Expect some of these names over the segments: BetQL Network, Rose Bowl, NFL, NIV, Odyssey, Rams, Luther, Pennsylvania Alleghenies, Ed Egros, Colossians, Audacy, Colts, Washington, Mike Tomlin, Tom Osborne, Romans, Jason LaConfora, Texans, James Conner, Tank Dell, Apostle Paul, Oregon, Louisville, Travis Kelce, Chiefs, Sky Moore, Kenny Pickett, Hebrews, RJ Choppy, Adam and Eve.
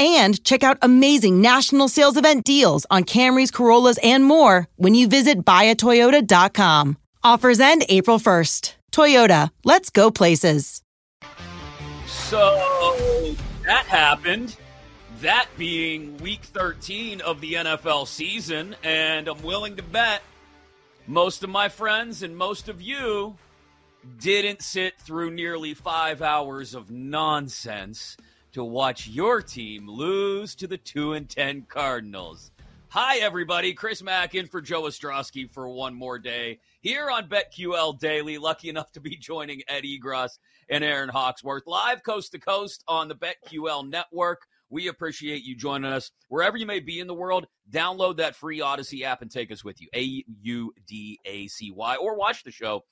And check out amazing national sales event deals on Camrys, Corollas, and more when you visit buyatoyota.com. Offers end April 1st. Toyota, let's go places. So that happened, that being week 13 of the NFL season, and I'm willing to bet most of my friends and most of you didn't sit through nearly 5 hours of nonsense to watch your team lose to the 2-10 Cardinals. Hi, everybody. Chris Mack in for Joe Ostrowski for one more day here on BetQL Daily. Lucky enough to be joining Ed Egros and Aaron Hawksworth live coast to coast on the BetQL Network. We appreciate you joining us wherever you may be in the world. Download that free Odyssey app and take us with you, Audacy, or watch the show,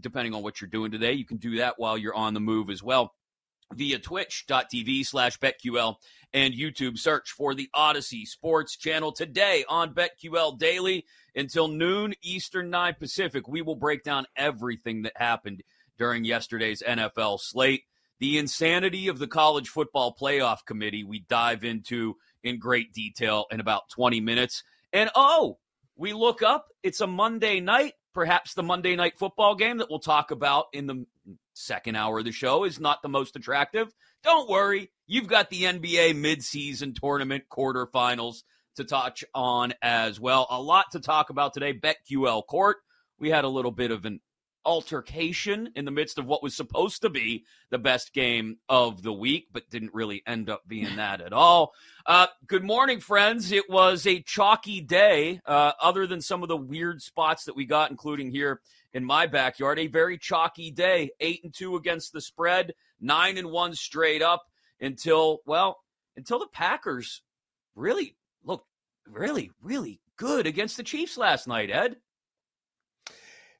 depending on what you're doing today. You can do that while you're on the move as well, via twitch.tv/BetQL and YouTube. Search for the Odyssey Sports Channel today on BetQL Daily until noon Eastern, 9 Pacific. We will break down everything that happened during yesterday's NFL slate. The insanity of the College Football Playoff Committee we dive into in great detail in about 20 minutes. And, we look up. It's a Monday night. Perhaps the Monday night football game that we'll talk about in the second hour of the show is not the most attractive. Don't worry. You've got the NBA midseason tournament quarterfinals to touch on as well. A lot to talk about today. BetQL Court. We had a little bit of an altercation in the midst of what was supposed to be the best game of the week, but didn't really end up being that at all. Good morning, friends. It was a chalky day, other than some of the weird spots that we got, including here in my backyard. A very chalky day, 8-2 against the spread, 9-1 straight up until the Packers really looked really good against the Chiefs last night, Ed.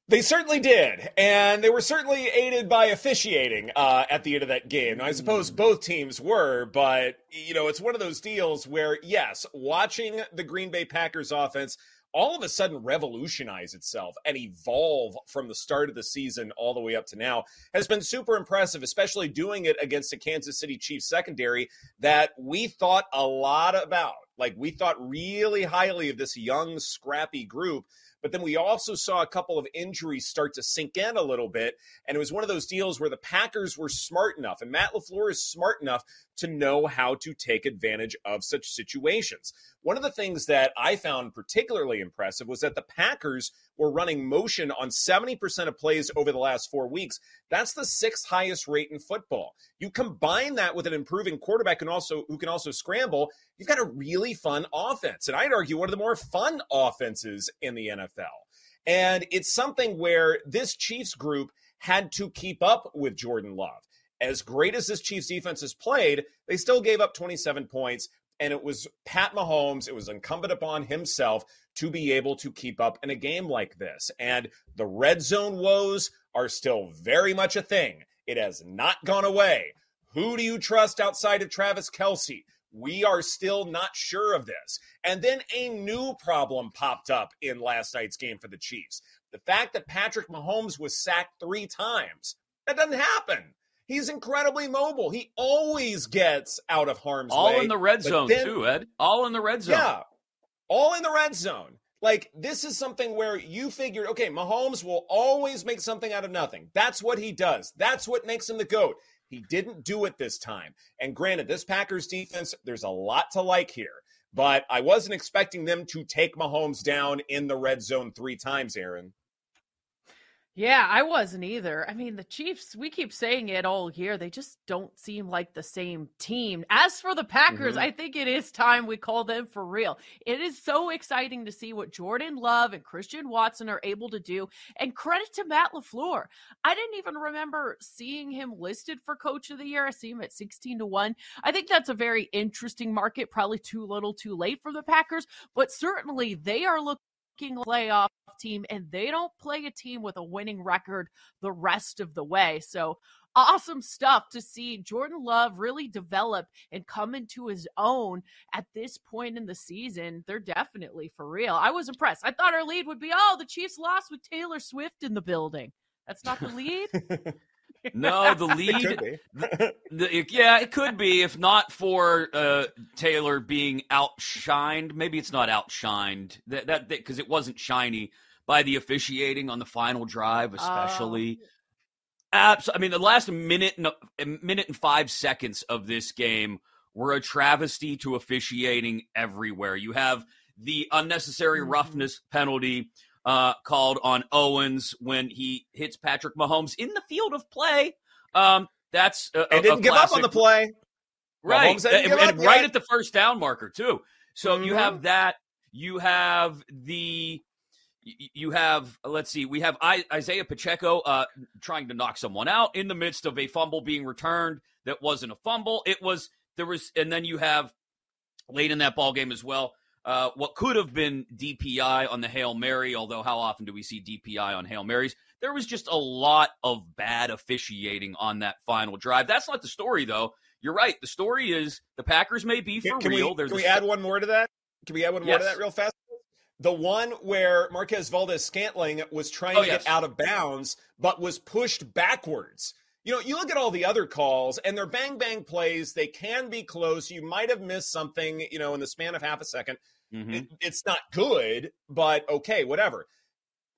They certainly did, and they were certainly aided by officiating at the end of that game. Now, I suppose both teams were, but, you know, it's one of those deals where, yes, watching the Green Bay Packers offense all of a sudden revolutionize itself and evolve from the start of the season all the way up to now has been super impressive, especially doing it against the Kansas City Chiefs secondary that we thought a lot about. Like, we thought really highly of this young, scrappy group. But then we also saw a couple of injuries start to sink in a little bit. And it was one of those deals where the Packers were smart enough, and Matt LaFleur is smart enough to know how to take advantage of such situations. One of the things that I found particularly impressive was that the Packers were running motion on 70% of plays over the last 4 weeks. That's the sixth highest rate in football. You combine that with an improving quarterback who can also scramble, you've got a really fun offense. And I'd argue one of the more fun offenses in the NFL. And it's something where this Chiefs group had to keep up with Jordan Love. As great as this Chiefs defense has played, they still gave up 27 points. And it was Pat Mahomes, it was incumbent upon himself to be able to keep up in a game like this. And the red zone woes are still very much a thing. It has not gone away. Who do you trust outside of Travis Kelce? We are still not sure of this. And then a new problem popped up in last night's game for the Chiefs. The fact that Patrick Mahomes was sacked 3 times. That doesn't happen. He's incredibly mobile. He always gets out of harm's way. All in the red zone too, Ed. All in the red zone. Yeah, all in the red zone. Like, this is something where you figured, okay, Mahomes will always make something out of nothing. That's what he does. That's what makes him the GOAT. He didn't do it this time. And granted, this Packers defense, there's a lot to like here. But I wasn't expecting them to take Mahomes down in the red zone 3 times, Aaron. Yeah, I wasn't either. I mean, the Chiefs, we keep saying it all year. They just don't seem like the same team. As for the Packers, I think it is time we call them for real. It is so exciting to see what Jordan Love and Christian Watson are able to do. And credit to Matt LaFleur. I didn't even remember seeing him listed for Coach of the Year. I see him at 16-1. I think that's a very interesting market, probably too little too late for the Packers, but certainly they are looking playoff team, and they don't play a team with a winning record the rest of the way. So awesome stuff to see Jordan Love really develop and come into his own at this point in the season. They're definitely for real. I was impressed. I thought our lead would be, oh, the Chiefs lost with Taylor Swift in the building. That's not the lead. No, the lead. It could be, if not for Taylor being outshined. Maybe it's not outshined that because it wasn't shiny by the officiating on the final drive, especially. I mean, the last minute and 5 seconds of this game were a travesty to officiating everywhere. You have the unnecessary roughness penalty called on Owens when he hits Patrick Mahomes in the field of play. That's a didn't give up on the play. Right. And right at the first down marker too. So you have that. We have Isaiah Pacheco trying to knock someone out in the midst of a fumble being returned. That wasn't a fumble. And then you have late in that ball game as well, what could have been DPI on the Hail Mary, although how often do we see DPI on Hail Marys? There was just a lot of bad officiating on that final drive. That's not the story, though. You're right. The story is the Packers may be for real. Can we add one more to that? Can we add one more to that real fast? The one where Marquez Valdes-Scantling was trying to get out of bounds but was pushed backwards. You know, you look at all the other calls, and they're bang-bang plays. They can be close. You might have missed something, you know, in the span of half a second. It's not good, but okay, whatever.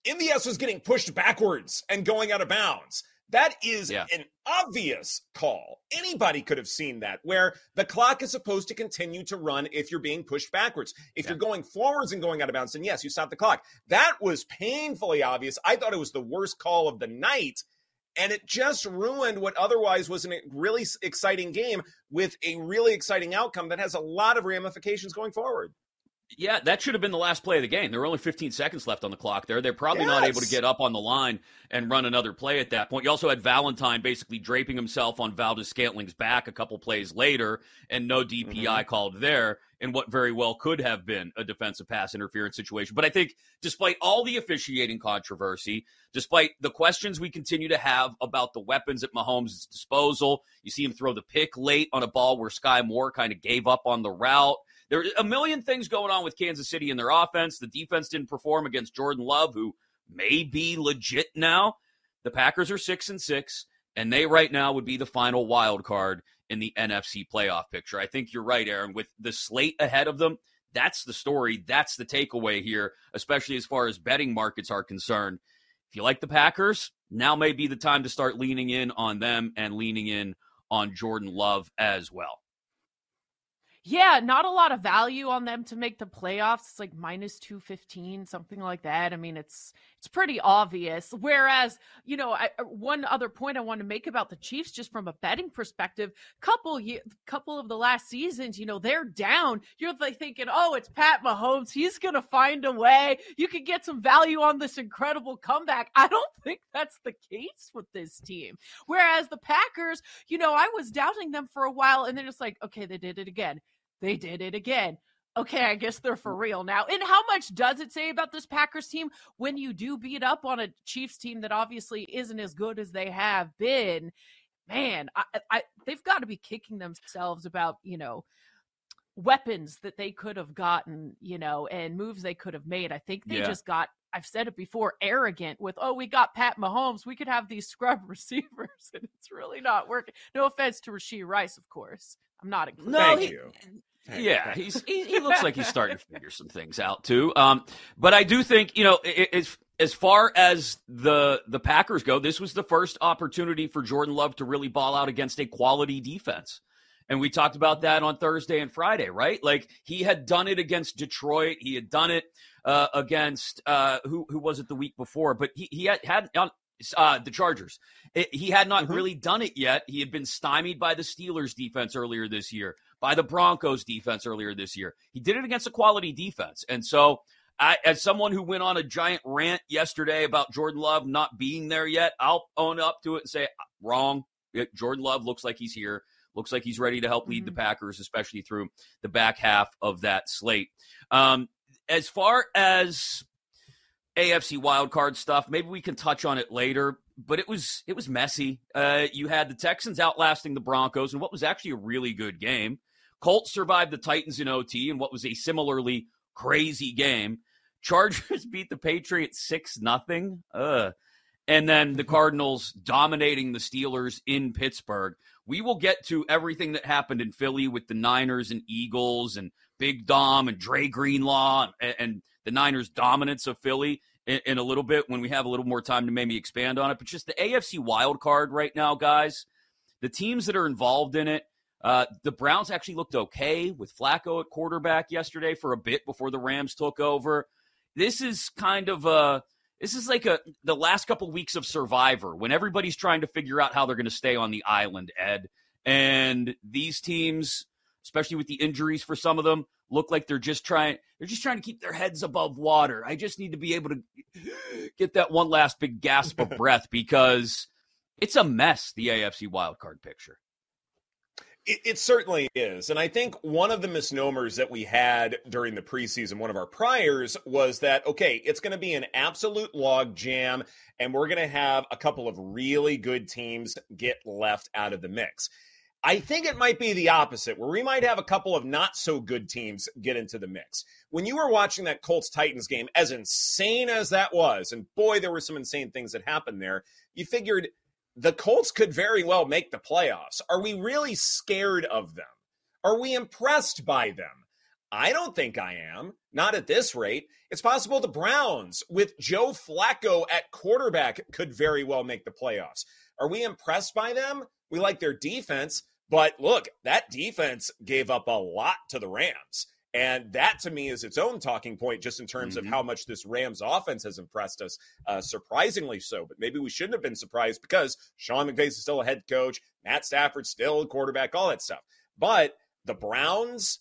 MVS was getting pushed backwards and going out of bounds. That is an obvious call. Anybody could have seen that, where the clock is supposed to continue to run if you're being pushed backwards. If you're going forwards and going out of bounds, then yes, you stop the clock. That was painfully obvious. I thought it was the worst call of the night. And it just ruined what otherwise was a really exciting game with a really exciting outcome that has a lot of ramifications going forward. Yeah, that should have been the last play of the game. There were only 15 seconds left on the clock there. They're probably not able to get up on the line and run another play at that point. You also had Valentine basically draping himself on Valdes-Scantling's back a couple plays later, and no DPI called there in what very well could have been a defensive pass interference situation. But I think despite all the officiating controversy, despite the questions we continue to have about the weapons at Mahomes' disposal, you see him throw the pick late on a ball where Sky Moore kind of gave up on the route. There's a million things going on with Kansas City and their offense. The defense didn't perform against Jordan Love, who may be legit now. The Packers are 6-6, and they right now would be the final wild card in the NFC playoff picture. I think you're right, Aaron. With the slate ahead of them, that's the story. That's the takeaway here, especially as far as betting markets are concerned. If you like the Packers, now may be the time to start leaning in on them and leaning in on Jordan Love as well. Yeah, not a lot of value on them to make the playoffs. It's like minus 215, something like that. I mean, it's pretty obvious. Whereas, you know, one other point I want to make about the Chiefs, just from a betting perspective, couple of the last seasons, you know, they're down. You're thinking, oh, it's Pat Mahomes. He's going to find a way. You could get some value on this incredible comeback. I don't think that's the case with this team. Whereas the Packers, you know, I was doubting them for a while, and they're just like, okay, they did it again. They did it again. Okay, I guess they're for real now. And how much does it say about this Packers team when you do beat up on a Chiefs team that obviously isn't as good as they have been? Man, they've got to be kicking themselves about, you know, weapons that they could have gotten, you know, and moves they could have made. I think they just got, I've said it before, arrogant with, oh, we got Pat Mahomes. We could have these scrub receivers, and it's really not working. No offense to Rashee Rice, of course. I'm not included. No, yeah, he looks like he's starting to figure some things out too. But I do think, you know, as far as the Packers go, this was the first opportunity for Jordan Love to really ball out against a quality defense. And we talked about that on Thursday and Friday, right? Like, he had done it against Detroit. He had done it against who was it the week before? But he had on the Chargers. He had not really done it yet. He had been stymied by the Steelers defense earlier this year, by the Broncos defense earlier this year. He did it against a quality defense. And so I, as someone who went on a giant rant yesterday about Jordan Love not being there yet, I'll own up to it and say, wrong. Jordan Love looks like he's here. Looks like he's ready to help lead the Packers, especially through the back half of that slate. As far as AFC wildcard stuff, maybe we can touch on it later, but it was messy. You had the Texans outlasting the Broncos in what was actually a really good game. Colts survived the Titans in OT in what was a similarly crazy game. Chargers beat the Patriots 6-0. And then the Cardinals dominating the Steelers in Pittsburgh. We will get to everything that happened in Philly with the Niners and Eagles and Big Dom and Dre Greenlaw and the Niners' dominance of Philly in a little bit when we have a little more time to maybe expand on it. But just the AFC wild card right now, guys, the teams that are involved in it, the Browns actually looked okay with Flacco at quarterback yesterday for a bit before the Rams took over. This is kind of a... This is like the last couple weeks of Survivor when everybody's trying to figure out how they're going to stay on the island, Ed. And these teams, especially with the injuries for some of them, look like they're just trying to keep their heads above water. I just need to be able to get that one last big gasp of breath because it's a mess, the AFC wildcard picture. It certainly is. And I think one of the misnomers that we had during the preseason, one of our priors, was that, okay, it's going to be an absolute log jam, and we're going to have a couple of really good teams get left out of the mix. I think it might be the opposite, where we might have a couple of not so good teams get into the mix. When you were watching that Colts-Titans game, as insane as that was, and boy, there were some insane things that happened there, you figured, the Colts could very well make the playoffs. Are we really scared of them? Are we impressed by them? I don't think I am. Not at this rate. It's possible the Browns, with Joe Flacco at quarterback, could very well make the playoffs. Are we impressed by them? We like their defense, but look, that defense gave up a lot to the Rams. And that, to me, is its own talking point just in terms of how much this Rams offense has impressed us, surprisingly so. But maybe we shouldn't have been surprised because Sean McVay is still a head coach, Matt Stafford's still a quarterback, all that stuff. But the Browns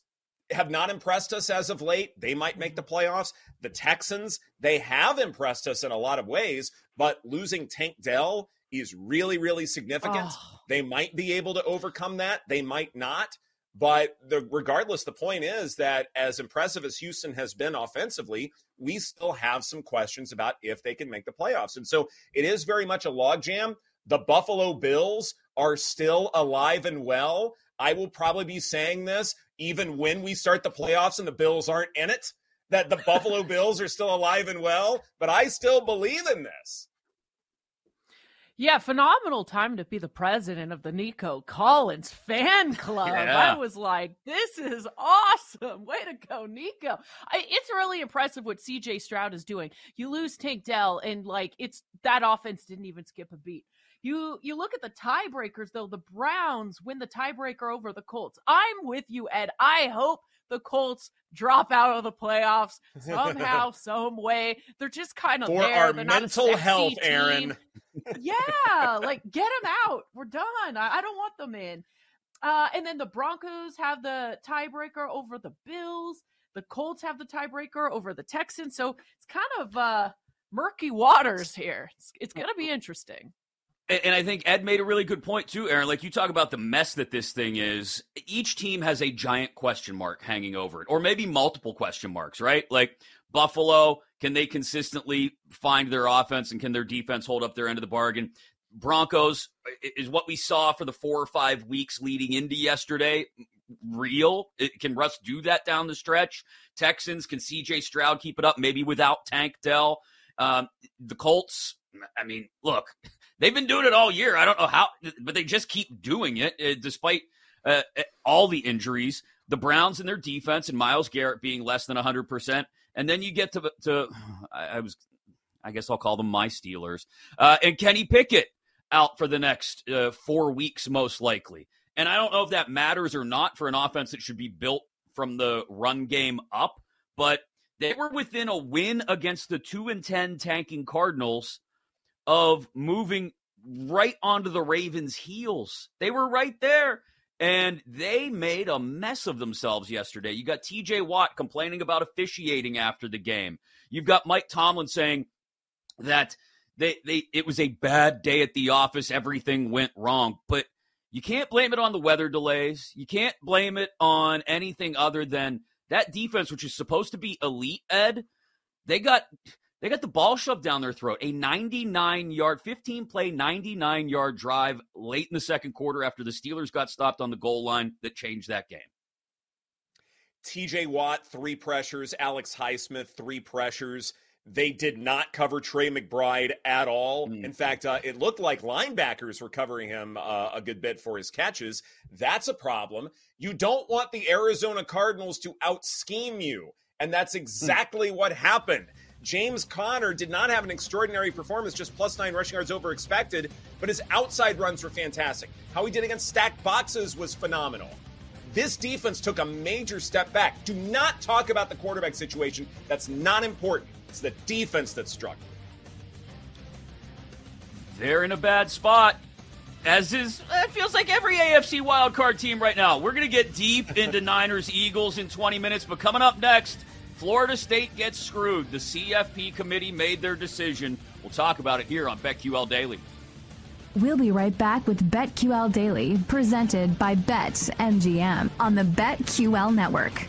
have not impressed us as of late. They might make the playoffs. The Texans, they have impressed us in a lot of ways, but losing Tank Dell is really, really significant. Oh. They might be able to overcome that. They might not. But regardless, the point is that as impressive as Houston has been offensively, we still have some questions about if they can make the playoffs. And so it is very much a logjam. The Buffalo Bills are still alive and well. I will probably be saying this even when we start the playoffs and the Bills aren't in it, that the Buffalo Bills are still alive and well. But I still believe in this. Yeah, phenomenal time to be the president of the Nico Collins fan club. Yeah. I was like, this is awesome. Way to go, Nico. It's really impressive what CJ Stroud is doing. You lose Tank Dell, and like it's that offense didn't even skip a beat. You look at the tiebreakers, though. The Browns win the tiebreaker over the Colts. I'm with you, Ed. I hope the Colts drop out of the playoffs somehow, some way. They're just kind of there. For our mental health, Aaron. Yeah, like get them out. We're done. I don't want them in. And then the Broncos have the tiebreaker over the Bills. The Colts have the tiebreaker over the Texans. So it's kind of murky waters here. It's going to be interesting. And I think Ed made a really good point, too, Aaron. Like, you talk about the mess that this thing is. Each team has a giant question mark hanging over it, or maybe multiple question marks, right? Like, Buffalo, can they consistently find their offense, and can their defense hold up their end of the bargain? Broncos, is what we saw for the 4 or 5 weeks leading into yesterday real? Can Russ do that down the stretch? Texans, can C.J. Stroud keep it up, maybe without Tank Dell? The Colts, I mean, look – they've been doing it all year. I don't know how, but they just keep doing it despite all the injuries. The Browns and their defense and Myles Garrett being less than 100%. And then you get to I'll call them my Steelers. And Kenny Pickett out for the next 4 weeks, most likely. And I don't know if that matters or not for an offense that should be built from the run game up, but they were within a win against the 2-10 tanking Cardinals of moving right onto the Ravens' heels. They were right there, and they made a mess of themselves yesterday. You got T.J. Watt complaining about officiating after the game. You've got Mike Tomlin saying that it was a bad day at the office. Everything went wrong. But you can't blame it on the weather delays. You can't blame it on anything other than that defense, which is supposed to be elite, Ed. They got the ball shoved down their throat, a 99-yard, 15-play, 99-yard drive late in the second quarter after the Steelers got stopped on the goal line that changed that game. TJ Watt, 3 pressures. Alex Highsmith, 3 pressures. They did not cover Trey McBride at all. In fact, it looked like linebackers were covering him a good bit for his catches. That's a problem. You don't want the Arizona Cardinals to out-scheme you, and that's exactly what happened. James Conner did not have an extraordinary performance, just +9 rushing yards over expected, but his outside runs were fantastic. How he did against stacked boxes was phenomenal. This defense took a major step back. Do not talk about the quarterback situation. That's not important. It's the defense that's struck. They're in a bad spot, as is, it feels like every AFC wildcard team right now. We're going to get deep into Niners-Eagles in 20 minutes, but coming up next, Florida State gets screwed. The CFP committee made their decision. We'll talk about it here on BetQL Daily. We'll be right back with BetQL Daily, presented by BetMGM on the BetQL Network.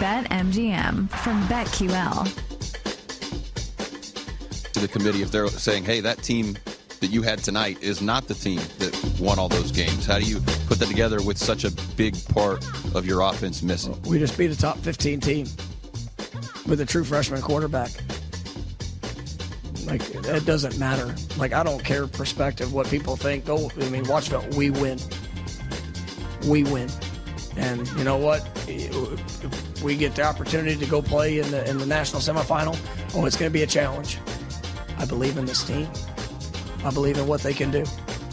BetMGM from BetQL. To the committee, if they're saying, hey, that team that you had tonight is not the team that won all those games, how do you put that together with such a big part of your offense missing? We just beat a top 15 team with a true freshman quarterback. Like, that doesn't matter. Like, I don't care perspective, what people think. Go, I mean, watch that. We win. We win. And you know what? We get the opportunity to go play in the national semifinal. Oh, it's going to be a challenge. I believe in this team. I believe in what they can do.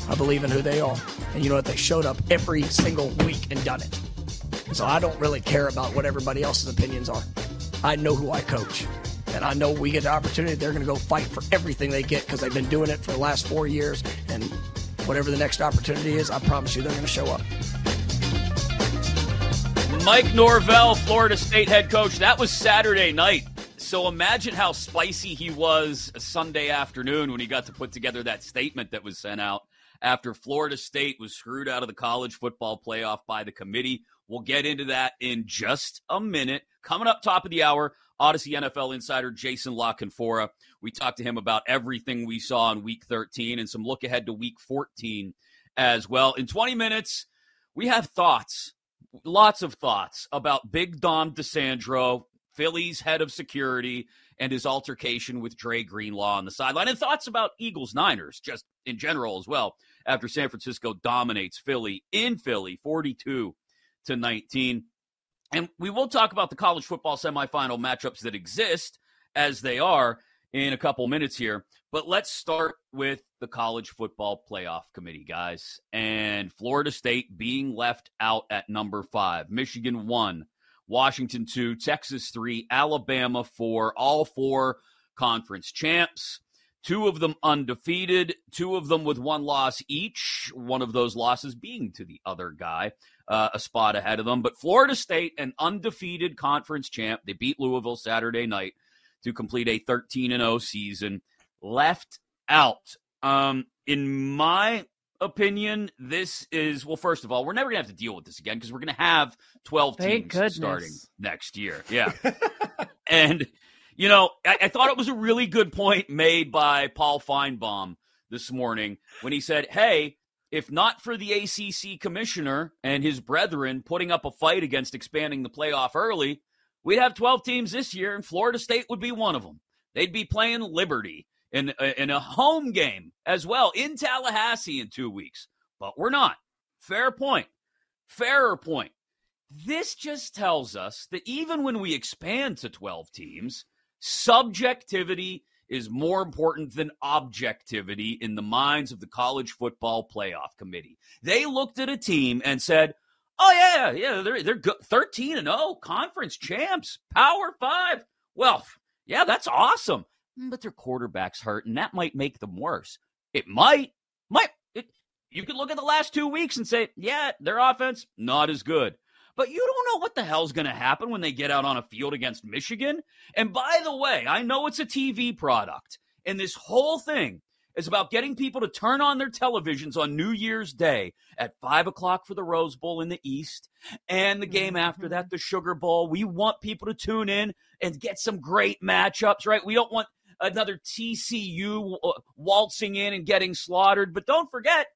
I believe in who they are. And you know what? They showed up every single week and done it. So I don't really care about what everybody else's opinions are. I know who I coach. And I know we get the opportunity. They're going to go fight for everything they get because they've been doing it for the last 4 years. And whatever the next opportunity is, I promise you they're going to show up. Mike Norvell, Florida State head coach. That was Saturday night. So imagine how spicy he was Sunday afternoon when he got to put together that statement that was sent out after Florida State was screwed out of the college football playoff by the committee. We'll get into that in just a minute. Coming up top of the hour, Odyssey NFL insider Jason LaConfora. We talked to him about everything we saw in Week 13 and some look ahead to Week 14 as well. In 20 minutes, we have thoughts, lots of thoughts about Big Dom DeSandro, Philly's head of security, and his altercation with Dre Greenlaw on the sideline, and thoughts about Eagles-Niners just in general as well after San Francisco dominates Philly in Philly, 42-19. And we will talk about the college football semifinal matchups that exist as they are in a couple minutes here. But let's start with the college football playoff committee, guys. And Florida State being left out at number 5. Michigan 1, Washington 2, Texas 3, Alabama 4, all 4 conference champs. 2 of them undefeated, 2 of them with 1 loss each, one of those losses being to the other guy, a spot ahead of them. But Florida State, an undefeated conference champ, they beat Louisville Saturday night to complete a 13-0 season, left out. In my opinion, this is, well, first of all, we're never going to have to deal with this again because we're going to have 12 teams starting next year. Yeah. And you know, I thought it was a really good point made by Paul Feinbaum this morning when he said, hey, if not for the ACC commissioner and his brethren putting up a fight against expanding the playoff early, we'd have 12 teams this year, and Florida State would be one of them. They'd be playing Liberty in a home game as well in Tallahassee in 2 weeks. But we're not. Fair point. Fairer point. This just tells us that even when we expand to 12 teams, subjectivity is more important than objectivity in the minds of the college football playoff committee. They looked at a team and said, oh, yeah, they're good. 13-0, conference champs, Power 5. Well, yeah, that's awesome. But their quarterback's hurt, and that might make them worse. It might. You could look at the last 2 weeks and say, yeah, their offense, not as good. But you don't know what the hell's going to happen when they get out on a field against Michigan. And by the way, I know it's a TV product, and this whole thing is about getting people to turn on their televisions on New Year's Day at 5 o'clock for the Rose Bowl in the East, and the game after that, the Sugar Bowl. We want people to tune in and get some great matchups, right? We don't want another TCU waltzing in and getting slaughtered. But don't forget,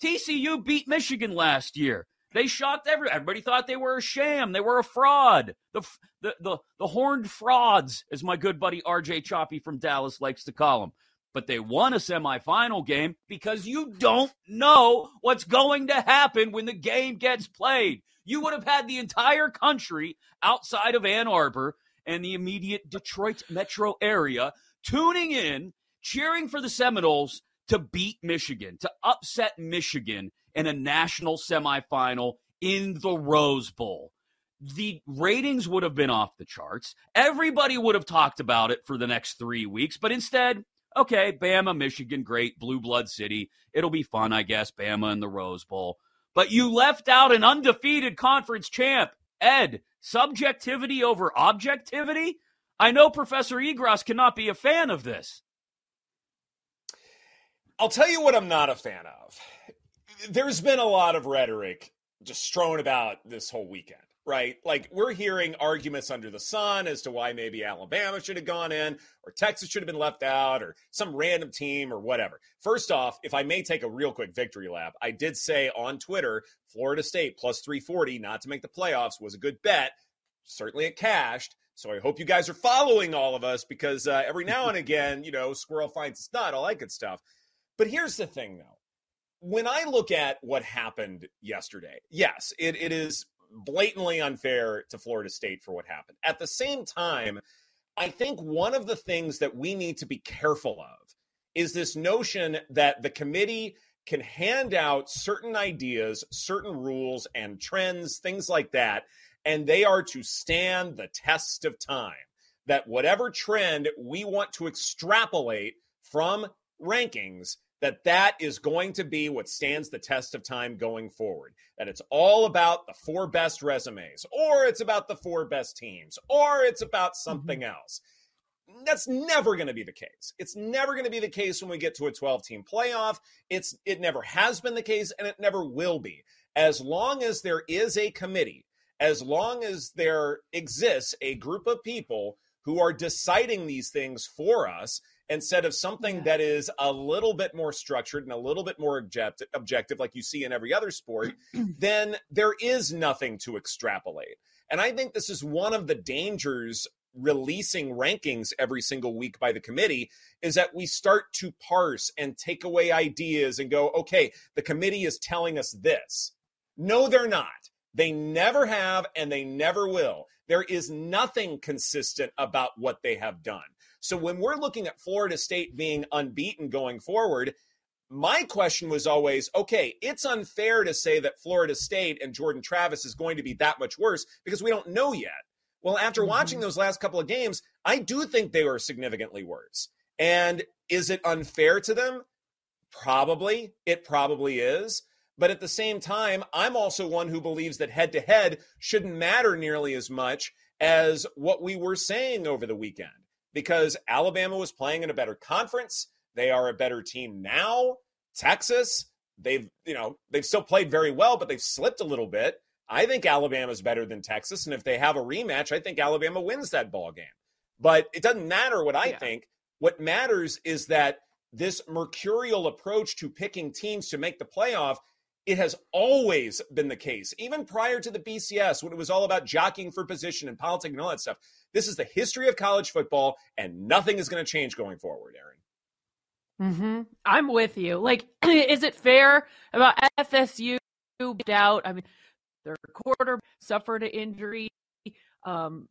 TCU beat Michigan last year. They shocked everybody. Everybody thought they were a sham. They were a fraud. The horned frauds, as my good buddy RJ Choppy from Dallas likes to call them. But they won a semifinal game because you don't know what's going to happen when the game gets played. You would have had the entire country outside of Ann Arbor and the immediate Detroit metro area tuning in, cheering for the Seminoles to beat Michigan, to upset Michigan in a national semifinal in the Rose Bowl. The ratings would have been off the charts. Everybody would have talked about it for the next 3 weeks, but instead, okay, Bama, Michigan, great, blue blood city. It'll be fun, I guess, Bama and the Rose Bowl. But you left out an undefeated conference champ. Ed, subjectivity over objectivity? I know Professor Egros cannot be a fan of this. I'll tell you what I'm not a fan of. There's been a lot of rhetoric just strewn about this whole weekend, right? Like, we're hearing arguments under the sun as to why maybe Alabama should have gone in, or Texas should have been left out, or some random team or whatever. First off, if I may take a real quick victory lap, I did say on Twitter, Florida State plus 340 not to make the playoffs was a good bet. Certainly it cashed. So I hope you guys are following all of us because every now and again, you know, squirrel finds its nut, all that good stuff. But here's the thing, though. When I look at what happened yesterday, yes, it is blatantly unfair to Florida State for what happened. At the same time, I think one of the things that we need to be careful of is this notion that the committee can hand out certain ideas, certain rules and trends, things like that, and they are to stand the test of time. That whatever trend we want to extrapolate from rankings, that is going to be what stands the test of time going forward, that it's all about the four best resumes, or it's about the four best teams, or it's about something else. That's never going to be the case. It's never going to be the case when we get to a 12-team playoff. It never has been the case, and it never will be. As long as there is a committee, as long as there exists a group of people who are deciding these things for us, instead of something that is a little bit more structured and a little bit more objective, like you see in every other sport, then there is nothing to extrapolate. And I think this is one of the dangers releasing rankings every single week by the committee, is that we start to parse and take away ideas and go, okay, the committee is telling us this. No, they're not. They never have, and they never will. There is nothing consistent about what they have done. So when we're looking at Florida State being unbeaten going forward, my question was always, okay, it's unfair to say that Florida State and Jordan Travis is going to be that much worse because we don't know yet. Well, after watching those last couple of games, I do think they were significantly worse. And is it unfair to them? Probably. It probably is. But at the same time, I'm also one who believes that head-to-head shouldn't matter nearly as much as what we were saying over the weekend, because Alabama was playing in a better conference. They are a better team now. Texas, they've still played very well, but they've slipped a little bit. I think Alabama's better than Texas, and if they have a rematch, I think Alabama wins that ball game. But it doesn't matter what I think. What matters is that this mercurial approach to picking teams to make the playoff, it has always been the case. Even prior to the BCS, when it was all about jockeying for position and politics and all that stuff, this is the history of college football, and nothing is going to change going forward, Aaron. I'm with you. Like, is it fair about FSU doubt? I mean, their quarterback suffered an injury,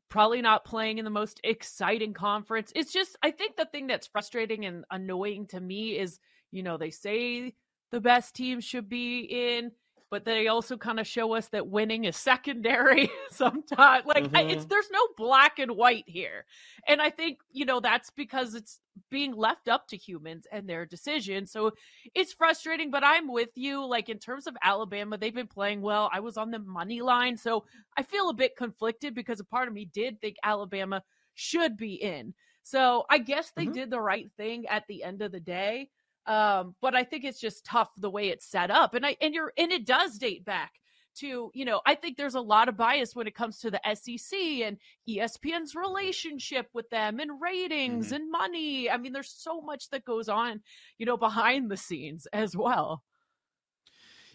probably not playing in the most exciting conference. It's just, I think the thing that's frustrating and annoying to me is, they say the best team should be in, but they also kind of show us that winning is secondary sometimes. Like there's no black and white here. And I think, that's because it's being left up to humans and their decisions. So it's frustrating, but I'm with you. Like, in terms of Alabama, they've been playing well. I was on the money line. So I feel a bit conflicted because a part of me did think Alabama should be in. So I guess they did the right thing at the end of the day. But I think it's just tough the way it's set up. And it does date back to, I think there's a lot of bias when it comes to the SEC and ESPN's relationship with them and ratings and money. I mean, there's so much that goes on, behind the scenes as well.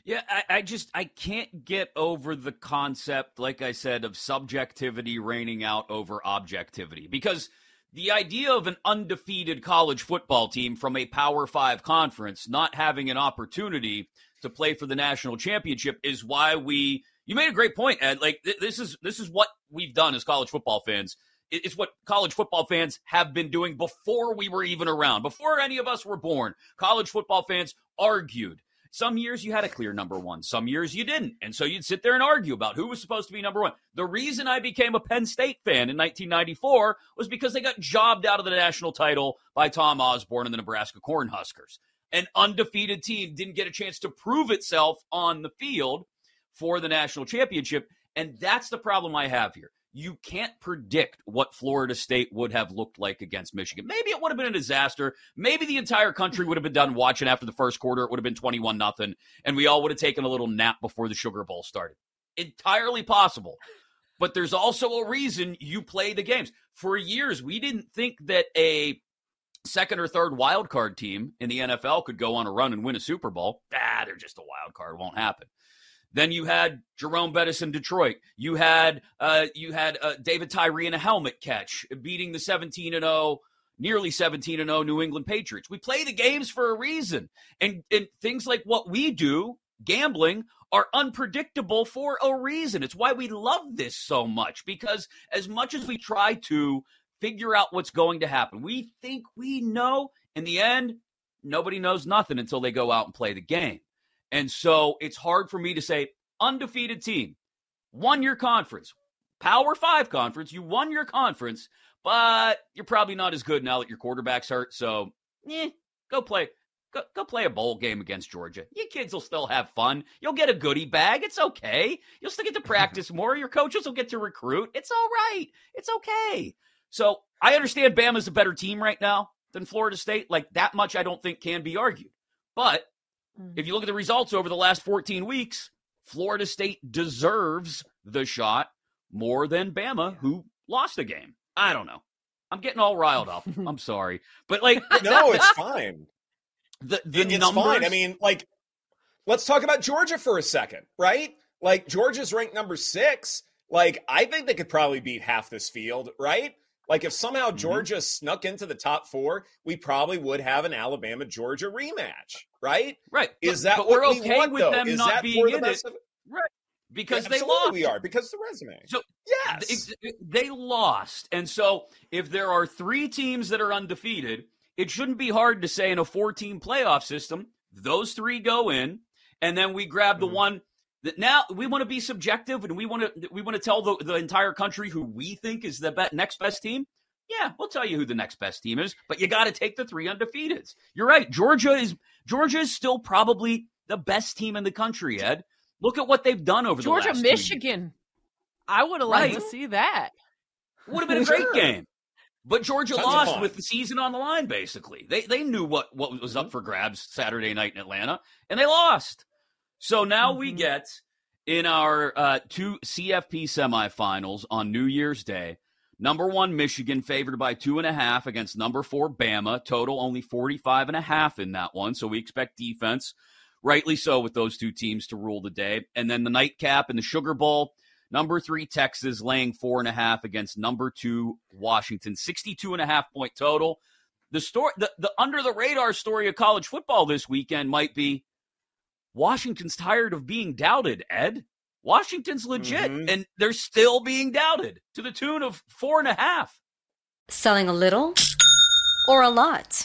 Yeah, I can't get over the concept, like I said, of subjectivity reigning out over objectivity, because the idea of an undefeated college football team from a Power 5 conference not having an opportunity to play for the national championship is why you made a great point, Ed. Like, this is what we've done as college football fans. It's what college football fans have been doing before we were even around, before any of us were born. College football fans argued. Some years you had a clear number one. Some years you didn't. And so you'd sit there and argue about who was supposed to be number one. The reason I became a Penn State fan in 1994 was because they got jobbed out of the national title by Tom Osborne and the Nebraska Cornhuskers. An undefeated team didn't get a chance to prove itself on the field for the national championship. And that's the problem I have here. You can't predict what Florida State would have looked like against Michigan. Maybe it would have been a disaster. Maybe the entire country would have been done watching after the first quarter. It would have been 21-0, and we all would have taken a little nap before the Sugar Bowl started. Entirely possible. But there's also a reason you play the games. For years, we didn't think that a second or third wild card team in the NFL could go on a run and win a Super Bowl. They're just a wild card. It won't happen. Then you had Jerome Bettis in Detroit. You had David Tyree in a helmet catch, beating the 17-0, nearly 17-0 New England Patriots. We play the games for a reason. And things like what we do, gambling, are unpredictable for a reason. It's why we love this so much, because as much as we try to figure out what's going to happen, we think we know. In the end, nobody knows nothing until they go out and play the game. And so it's hard for me to say undefeated team, won your conference, Power 5 conference, you won your conference, but you're probably not as good now that your quarterback's hurt. So go play. Go play a bowl game against Georgia. Your kids will still have fun. You'll get a goodie bag. It's okay. You'll still get to practice more. Your coaches will get to recruit. It's all right. It's okay. So I understand Bama's a better team right now than Florida State. Like, that much I don't think can be argued. But if you look at the results over the last 14 weeks, Florida State deserves the shot more than Bama, who lost the game. I don't know. I'm getting all riled up. I'm sorry. But, like, no, it's fine. The numbers. Fine. I mean, like, let's talk about Georgia for a second, right? Like, Georgia's ranked number 6. Like, I think they could probably beat half this field, right? Like, if somehow Georgia snuck into the top 4, we probably would have an Alabama-Georgia rematch, right? Right. Is that but what we're okay we want, with though? Them is not being in it? Right. Because yeah, they lost. We are, because of the resume. So, yes. They lost. And so, if there are 3 teams that are undefeated, it shouldn't be hard to say in a 4-team playoff system, those 3 go in, and then we grab the one that now we want to be subjective, and we want to tell the entire country who we think is the next best team. Yeah, we'll tell you who the next best team is, but you got to take the 3 undefeateds. You're right. Georgia is still probably the best team in the country, Ed. Look at what they've done over the last Michigan. 2 years. I would have liked to see that. Would have been a great game. But Georgia lost with the season on the line, basically. They knew what was up for grabs Saturday night in Atlanta, and they lost. So now we get in our 2 CFP semifinals on New Year's Day. Number 1, Michigan, favored by 2.5 against number 4, Bama. Total only 45.5 in that one. So we expect defense, rightly so, with those 2 teams to rule the day. And then the nightcap in the Sugar Bowl. Number 3, Texas, laying 4.5 against number 2, Washington. 62.5-point total. The under-the-radar story of college football this weekend might be Washington's tired of being doubted, Ed. Washington's legit, and they're still being doubted to the tune of 4.5. Selling a little or a lot?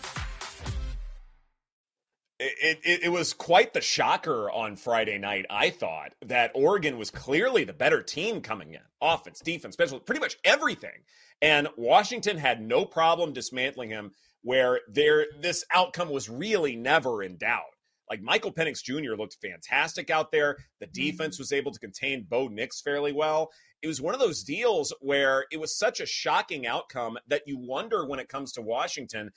It was quite the shocker on Friday night, I thought, that Oregon was clearly the better team coming in. Offense, defense, special, pretty much everything. And Washington had no problem dismantling him, where this outcome was really never in doubt. Like, Michael Penix Jr. looked fantastic out there. The defense was able to contain Bo Nix fairly well. It was one of those deals where it was such a shocking outcome that you wonder, when it comes to Washington,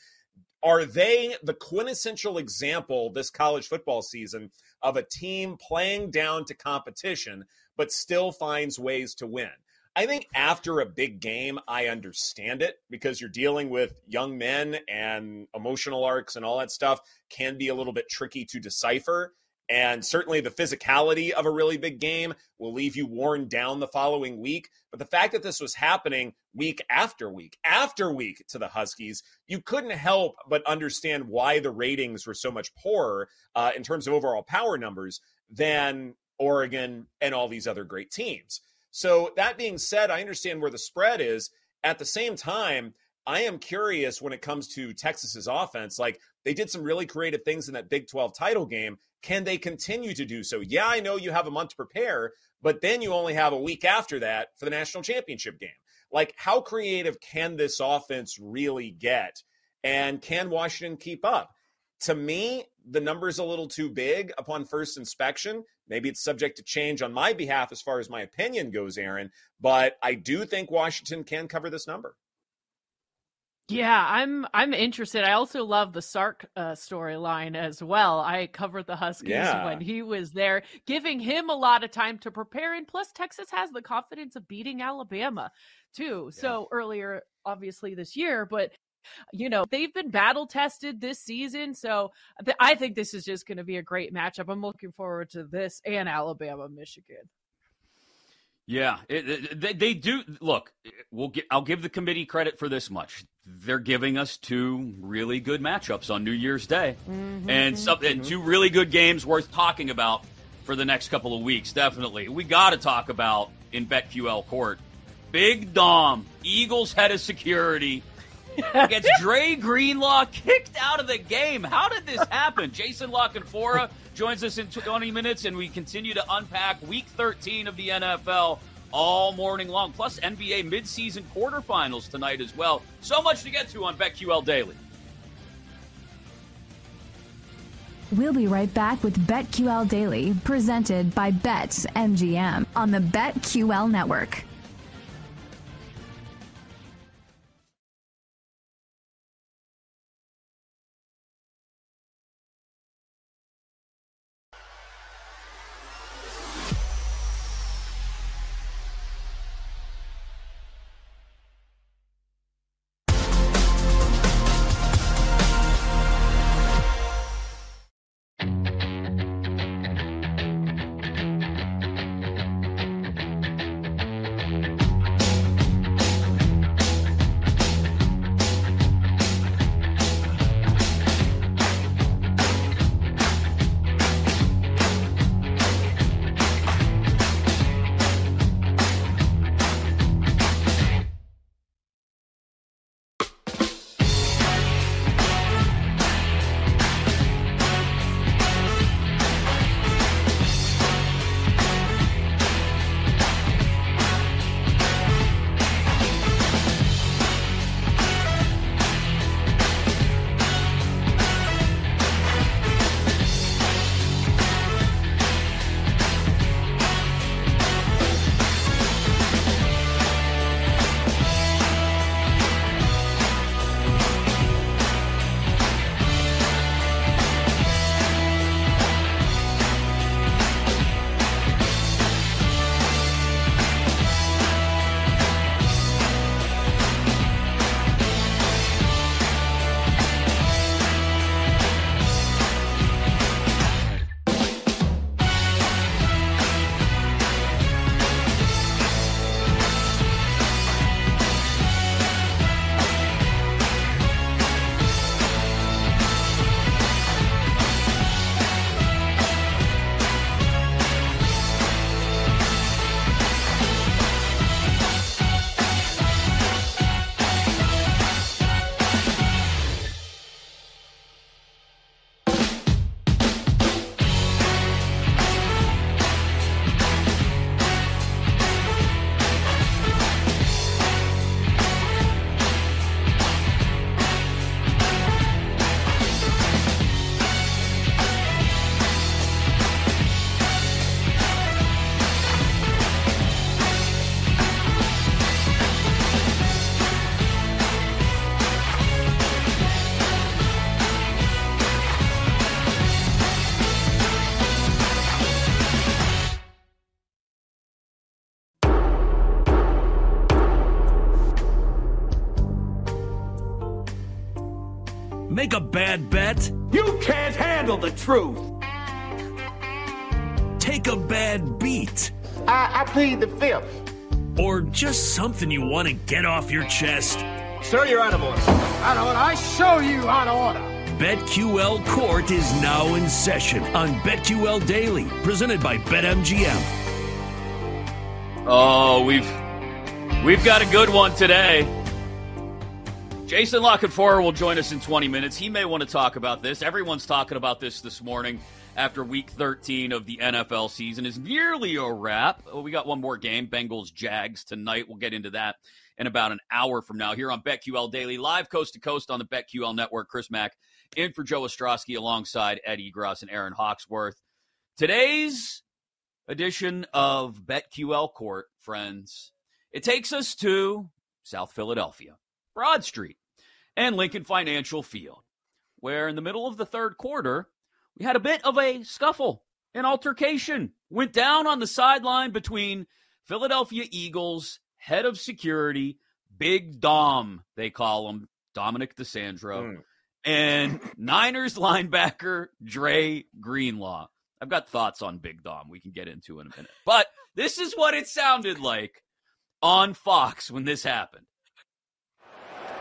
are they the quintessential example this college football season of a team playing down to competition but still finds ways to win? I think after a big game, I understand it, because you're dealing with young men and emotional arcs and all that stuff can be a little bit tricky to decipher. And certainly the physicality of a really big game will leave you worn down the following week. But the fact that this was happening week after week after week to the Huskies, you couldn't help but understand why the ratings were so much poorer in terms of overall power numbers than Oregon and all these other great teams. So that being said, I understand where the spread is. At the same time, I am curious when it comes to Texas's offense. Like, they did some really creative things in that Big 12 title game. Can they continue to do so? Yeah, I know you have a month to prepare, but then you only have a week after that for the national championship game. Like, how creative can this offense really get? And can Washington keep up? To me, the number is a little too big upon first inspection. Maybe it's subject to change on my behalf as far as my opinion goes, Aaron, but I do think Washington can cover this number. Yeah, I'm interested. I also love the Sark storyline as well. I covered the Huskies when he was there, giving him a lot of time to prepare. And plus, Texas has the confidence of beating Alabama, too. Yeah. So earlier, obviously, this year, but you know, they've been battle tested this season. So I think this is just going to be a great matchup. I'm looking forward to this and Alabama, Michigan. Yeah, they do. Look, I'll give the committee credit for this much. They're giving us two really good matchups on New Year's Day and two really good games worth talking about for the next couple of weeks. Definitely. We got to talk about in BetQL Court, Big Dom, Eagles head of security, gets Dre Greenlaw kicked out of the game. How did this happen? Jason Lockenfora joins us in 20 minutes, and we continue to unpack Week 13 of the NFL all morning long, plus NBA midseason quarterfinals tonight as well. So much to get to on BetQL Daily. We'll be right back with BetQL Daily, presented by BetMGM on the BetQL Network. Make a bad bet. You can't handle the truth. Take a bad beat. I plead the fifth. Or just something you want to get off your chest. Sir, you're out of order. Out of order. I show you out of order. BetQL Court is now in session on BetQL Daily, presented by BetMGM. Oh, we've got a good one today. Jason Lockett-Forer will join us in 20 minutes. He may want to talk about this. Everyone's talking about this morning after Week 13 of the NFL season is nearly a wrap. Oh, we got one more game, Bengals-Jags tonight. We'll get into that in about an hour from now here on BetQL Daily, live coast-to-coast on the BetQL Network. Chris Mack in for Joe Ostrowski alongside Eddie Gross and Aaron Hawksworth. Today's edition of BetQL Court, friends, it takes us to South Philadelphia, Broad Street, and Lincoln Financial Field, where in the middle of the third quarter, we had a bit of a scuffle, an altercation, went down on the sideline between Philadelphia Eagles head of security, Big Dom, they call him, Dominic DeSandro, and Niners linebacker Dre Greenlaw. I've got thoughts on Big Dom we can get into in a minute. But this is what it sounded like on Fox when this happened.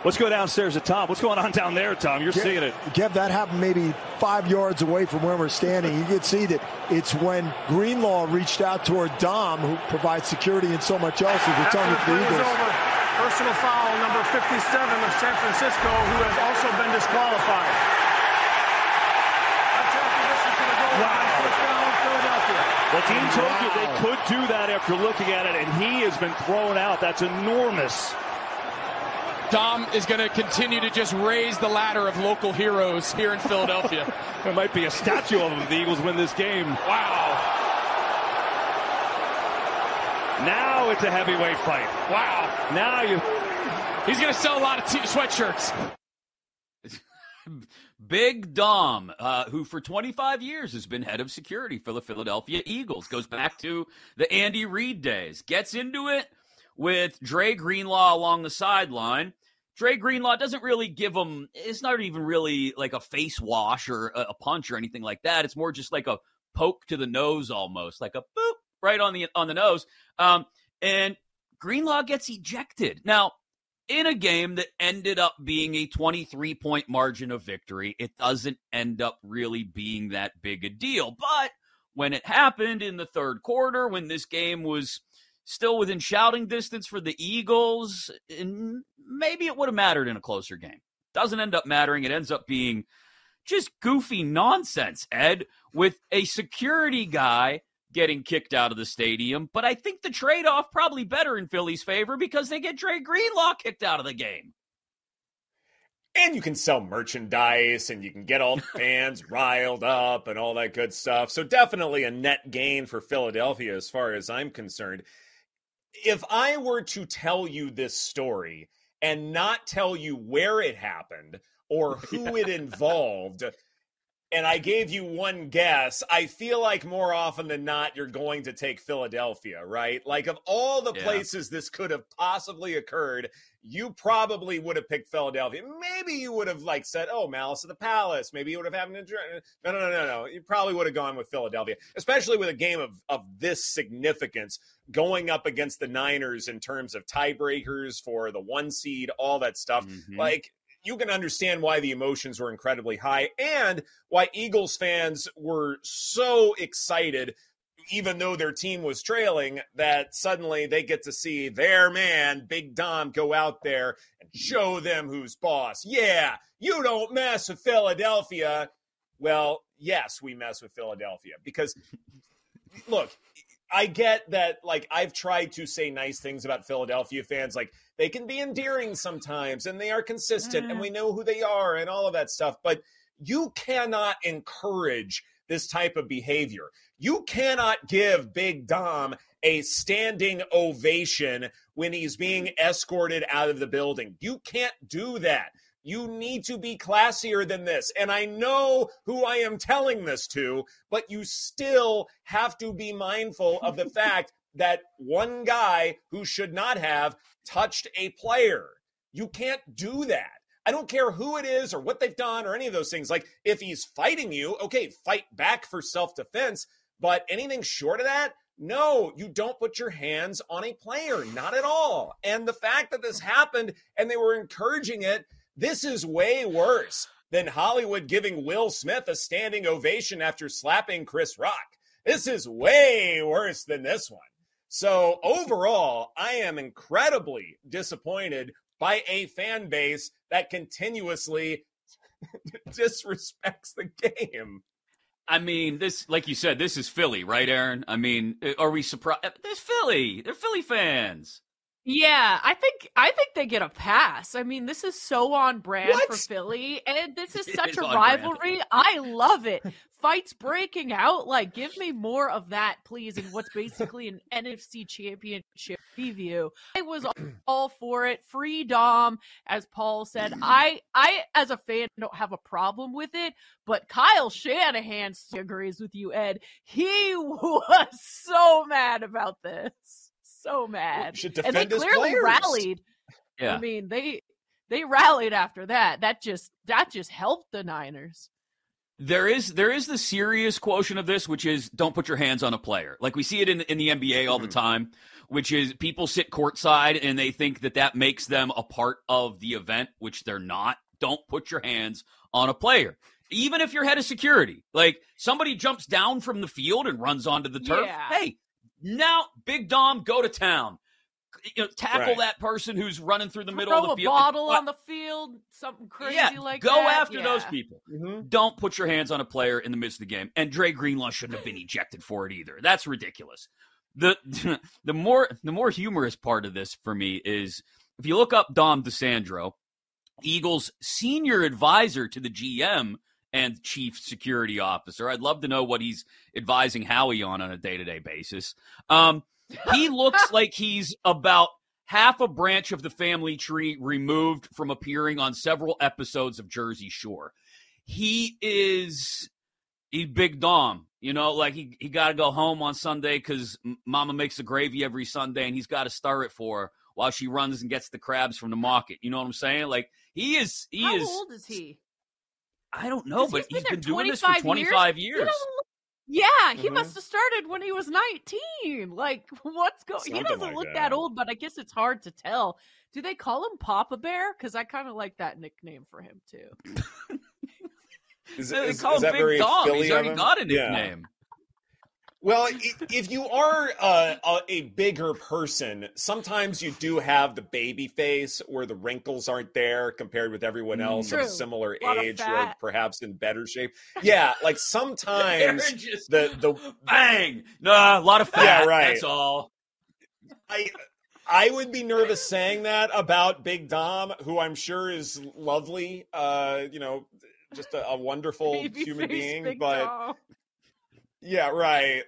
Let's go downstairs at Tom. What's going on down there, Tom? You're seeing it. Kev, that happened maybe 5 yards away from where we're standing. You could see that it's when Greenlaw reached out toward Dom, who provides security and so much else. As we're telling the Eagles. Personal foul number 57 of San Francisco, who has also been disqualified. Wow. The team told you they could do that after looking at it, and he has been thrown out. That's enormous. Dom is going to continue to just raise the ladder of local heroes here in Philadelphia. There might be a statue of them if the Eagles win this game. Wow. Now it's a heavyweight fight. Wow. Now you. He's going to sell a lot of sweatshirts. Big Dom, who for 25 years has been head of security for the Philadelphia Eagles, goes back to the Andy Reid days, gets into it with Dre Greenlaw along the sideline. Dre Greenlaw doesn't really give him, it's not even really like a face wash or a punch or anything like that. It's more just like a poke to the nose almost, like a boop right on the nose. And Greenlaw gets ejected. Now, in a game that ended up being a 23-point margin of victory, it doesn't end up really being that big a deal. But when it happened in the third quarter, when this game was still within shouting distance for the Eagles, and maybe it would have mattered in a closer game. Doesn't end up mattering. It ends up being just goofy nonsense, Ed, with a security guy getting kicked out of the stadium. But I think the trade-off probably better in Philly's favor because they get Dre Greenlaw kicked out of the game. And you can sell merchandise and you can get all the fans riled up and all that good stuff. So definitely a net gain for Philadelphia as far as I'm concerned. If I were to tell you this story and not tell you where it happened or who it involved, and I gave you one guess, I feel like more often than not, you're going to take Philadelphia, right? Like of all the places this could have possibly occurred, you probably would have picked Philadelphia. Maybe you would have like said, oh, Malice at the Palace. Maybe it would have happened in No. You probably would have gone with Philadelphia, especially with a game of this significance going up against the Niners in terms of tiebreakers for the one seed, all that stuff. Mm-hmm. Like, you can understand why the emotions were incredibly high and why Eagles fans were so excited, even though their team was trailing, that suddenly they get to see their man, Big Dom, go out there and show them who's boss. Yeah, you don't mess with Philadelphia. Well, yes, we mess with Philadelphia because, look, I get that, like, I've tried to say nice things about Philadelphia fans. Like, they can be endearing sometimes, and they are consistent, and we know who they are and all of that stuff. But you cannot encourage this type of behavior. You cannot give Big Dom a standing ovation when he's being escorted out of the building. You can't do that. You need to be classier than this. And I know who I am telling this to, but you still have to be mindful of the fact that one guy who should not have touched a player. You can't do that. I don't care who it is or what they've done or any of those things. Like, if he's fighting you, okay, fight back for self-defense. But anything short of that, no, you don't put your hands on a player. Not at all. And the fact that this happened and they were encouraging it, this is way worse than Hollywood giving Will Smith a standing ovation after slapping Chris Rock. This is way worse than this one. So overall, I am incredibly disappointed by a fan base that continuously disrespects the game. I mean, this, like you said, this is Philly, right, Aaron? I mean, are we surprised? There's Philly. They're Philly fans. Yeah, I think they get a pass. I mean, this is so on brand for Philly, and this is such a rivalry. I love it. Fights breaking out. Like, give me more of that, please, in what's basically an NFC championship preview. I was all for it. Free Dom, as Paul said. I as a fan, don't have a problem with it, but Kyle Shanahan agrees with you, Ed. He was so mad about this. So mad. And they clearly rallied. Yeah. I mean, they rallied after that. That just helped the Niners. There is the serious quotient of this, which is don't put your hands on a player. Like, we see it in the NBA all the time, which is people sit courtside and they think that makes them a part of the event, which they're not. Don't put your hands on a player. Even if you're head of security, like somebody jumps down from the field and runs onto the turf. Yeah. Hey, now, Big Dom, go to town. You know, tackle that person who's running through the middle of the field. Throw a bottle on the field, something crazy like that. Go after those people. Mm-hmm. Don't put your hands on a player in the midst of the game. And Dre Greenlaw shouldn't have been ejected for it either. That's ridiculous. The more humorous part of this for me is if you look up Dom DeSandro, Eagles' senior advisor to the GM and chief security officer. I'd love to know what he's advising Howie on a day-to-day basis. He looks like he's about half a branch of the family tree removed from appearing on several episodes of Jersey Shore. He's Big Dom, you know, like he got to go home on Sunday because mama makes the gravy every Sunday and he's got to stir it for her while she runs and gets the crabs from the market. You know what I'm saying? Like, How old is he? I don't know, but he's been doing this for 25 years. Yeah, he must have started when he was 19. Like, what's going on? He doesn't look that old, but I guess it's hard to tell. Do they call him Papa Bear? Because I kind of like that nickname for him, too. They call him Big Dom. He's already got a nickname. Well, if you are a bigger person, sometimes you do have the baby face where the wrinkles aren't there compared with everyone else of a similar age or perhaps in better shape. Yeah, like sometimes the bang, a lot of fat. Yeah, right. That's all. I would be nervous saying that about Big Dom, who I'm sure is lovely. You know, just a wonderful human being, Big Dom. Yeah, right.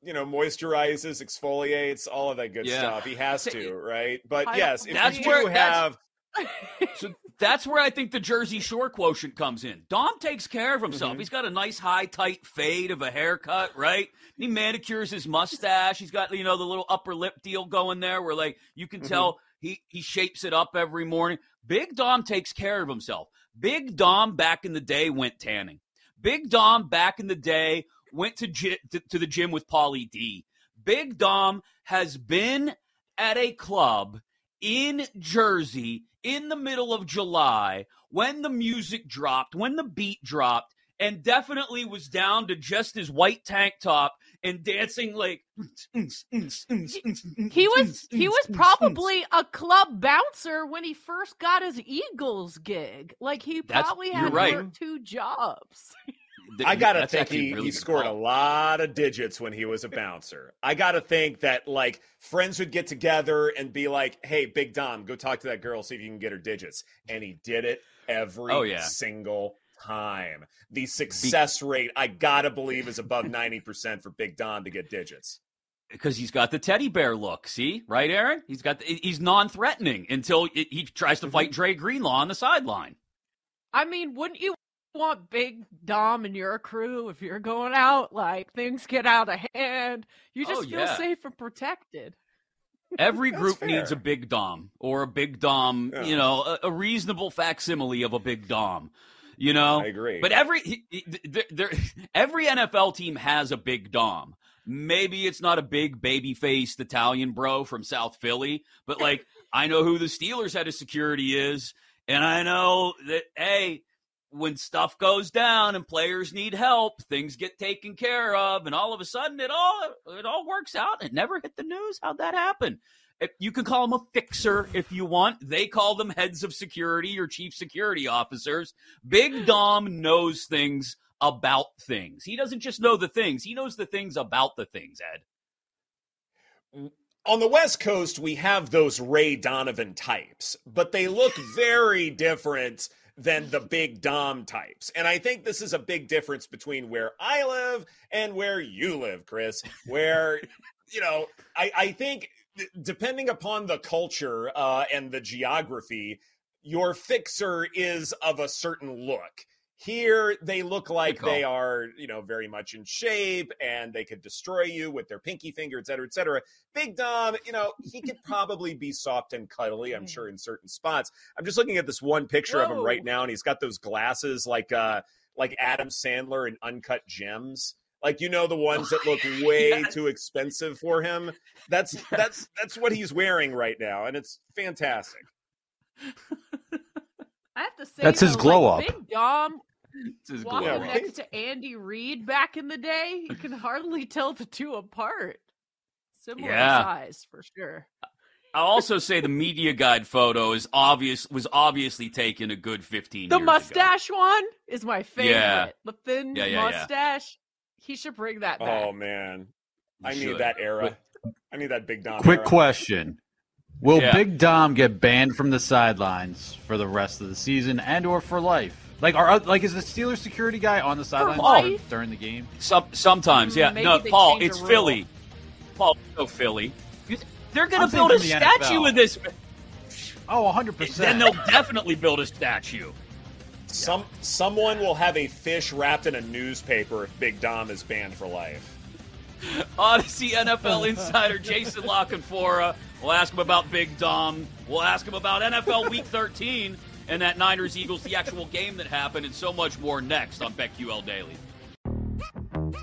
You know, moisturizes, exfoliates, all of that good stuff. He has to, right? But yes, that's where I think the Jersey Shore quotient comes in. Dom takes care of himself. Mm-hmm. He's got a nice high, tight fade of a haircut, right? He manicures his mustache. He's got, you know, the little upper lip deal going there where, like, you can tell he shapes it up every morning. Big Dom takes care of himself. Big Dom back in the day went tanning. Big Dom back in the day went to the gym with Pauly D. Big Dom has been at a club in Jersey in the middle of July when the music dropped, when the beat dropped, and definitely was down to just his white tank top and dancing like he was probably a club bouncer when he first got his Eagles gig. Like, he probably had worked two jobs. I got to think he scored a lot of digits when he was a bouncer. I got to think that, like, friends would get together and be like, hey, Big Dom, go talk to that girl, see if you can get her digits. And he did it every single time. The success rate, I got to believe, is above 90% for Big Dom to get digits. Because he's got the teddy bear look, see? Right, Aaron? He's non-threatening until he tries to fight Dre Greenlaw on the sideline. I mean, wouldn't you want Big Dom and your crew if you're going out? Like, things get out of hand, you just feel safe and protected. Every group needs a big dom or a big dom, you know, a reasonable facsimile of a big dom, you know. I agree. But every NFL team has a big dom. Maybe it's not a big baby-faced Italian bro from South Philly, but, like, I know who the Steelers head of security is, and I know that, hey, when stuff goes down and players need help, things get taken care of, and all of a sudden it all works out. It never hit the news. How'd that happen? You can call them a fixer if you want. They call them heads of security or chief security officers. Big Dom knows things about things. He doesn't just know the things. He knows the things about the things, Ed. On the West Coast, we have those Ray Donovan types, but they look very different than the big Dom types. And I think this is a big difference between where I live and where you live, Chris, where, you know, I think depending upon the culture and the geography, your fixer is of a certain look. Here, they look like they are, you know, very much in shape, and they could destroy you with their pinky finger, et cetera, et cetera. Big Dom, you know, he could probably be soft and cuddly, I'm sure, in certain spots. I'm just looking at this one picture of him right now, and he's got those glasses like Adam Sandler in Uncut Gems. Like, you know, the ones that look way too expensive for him. That's what he's wearing right now, and it's fantastic. I have to say, that's his glow up. Big Dom walking next to Andy Reid back in the day, you can hardly tell the two apart. Similar size for sure. I'll also say the media guide photo was obviously taken a good 15 years ago. The mustache one is my favorite. Yeah. The thin mustache. Yeah. He should bring that back. Oh man, I need that era. I need that Big Dom. Quick question. Will Big Dom get banned from the sidelines for the rest of the season and or for life? Like, is the Steelers security guy on the sidelines during the game? Sometimes, yeah. No, Paul, it's Philly. Paul, no Philly. They're going to build a statue of this. Oh, 100%. Then they'll definitely build a statue. Someone will have a fish wrapped in a newspaper if Big Dom is banned for life. Odyssey NFL insider Jason LaConfora. We'll ask him about Big Dom. We'll ask him about NFL Week 13 and that Niners-Eagles, the actual game that happened, and so much more next on BetQL Daily.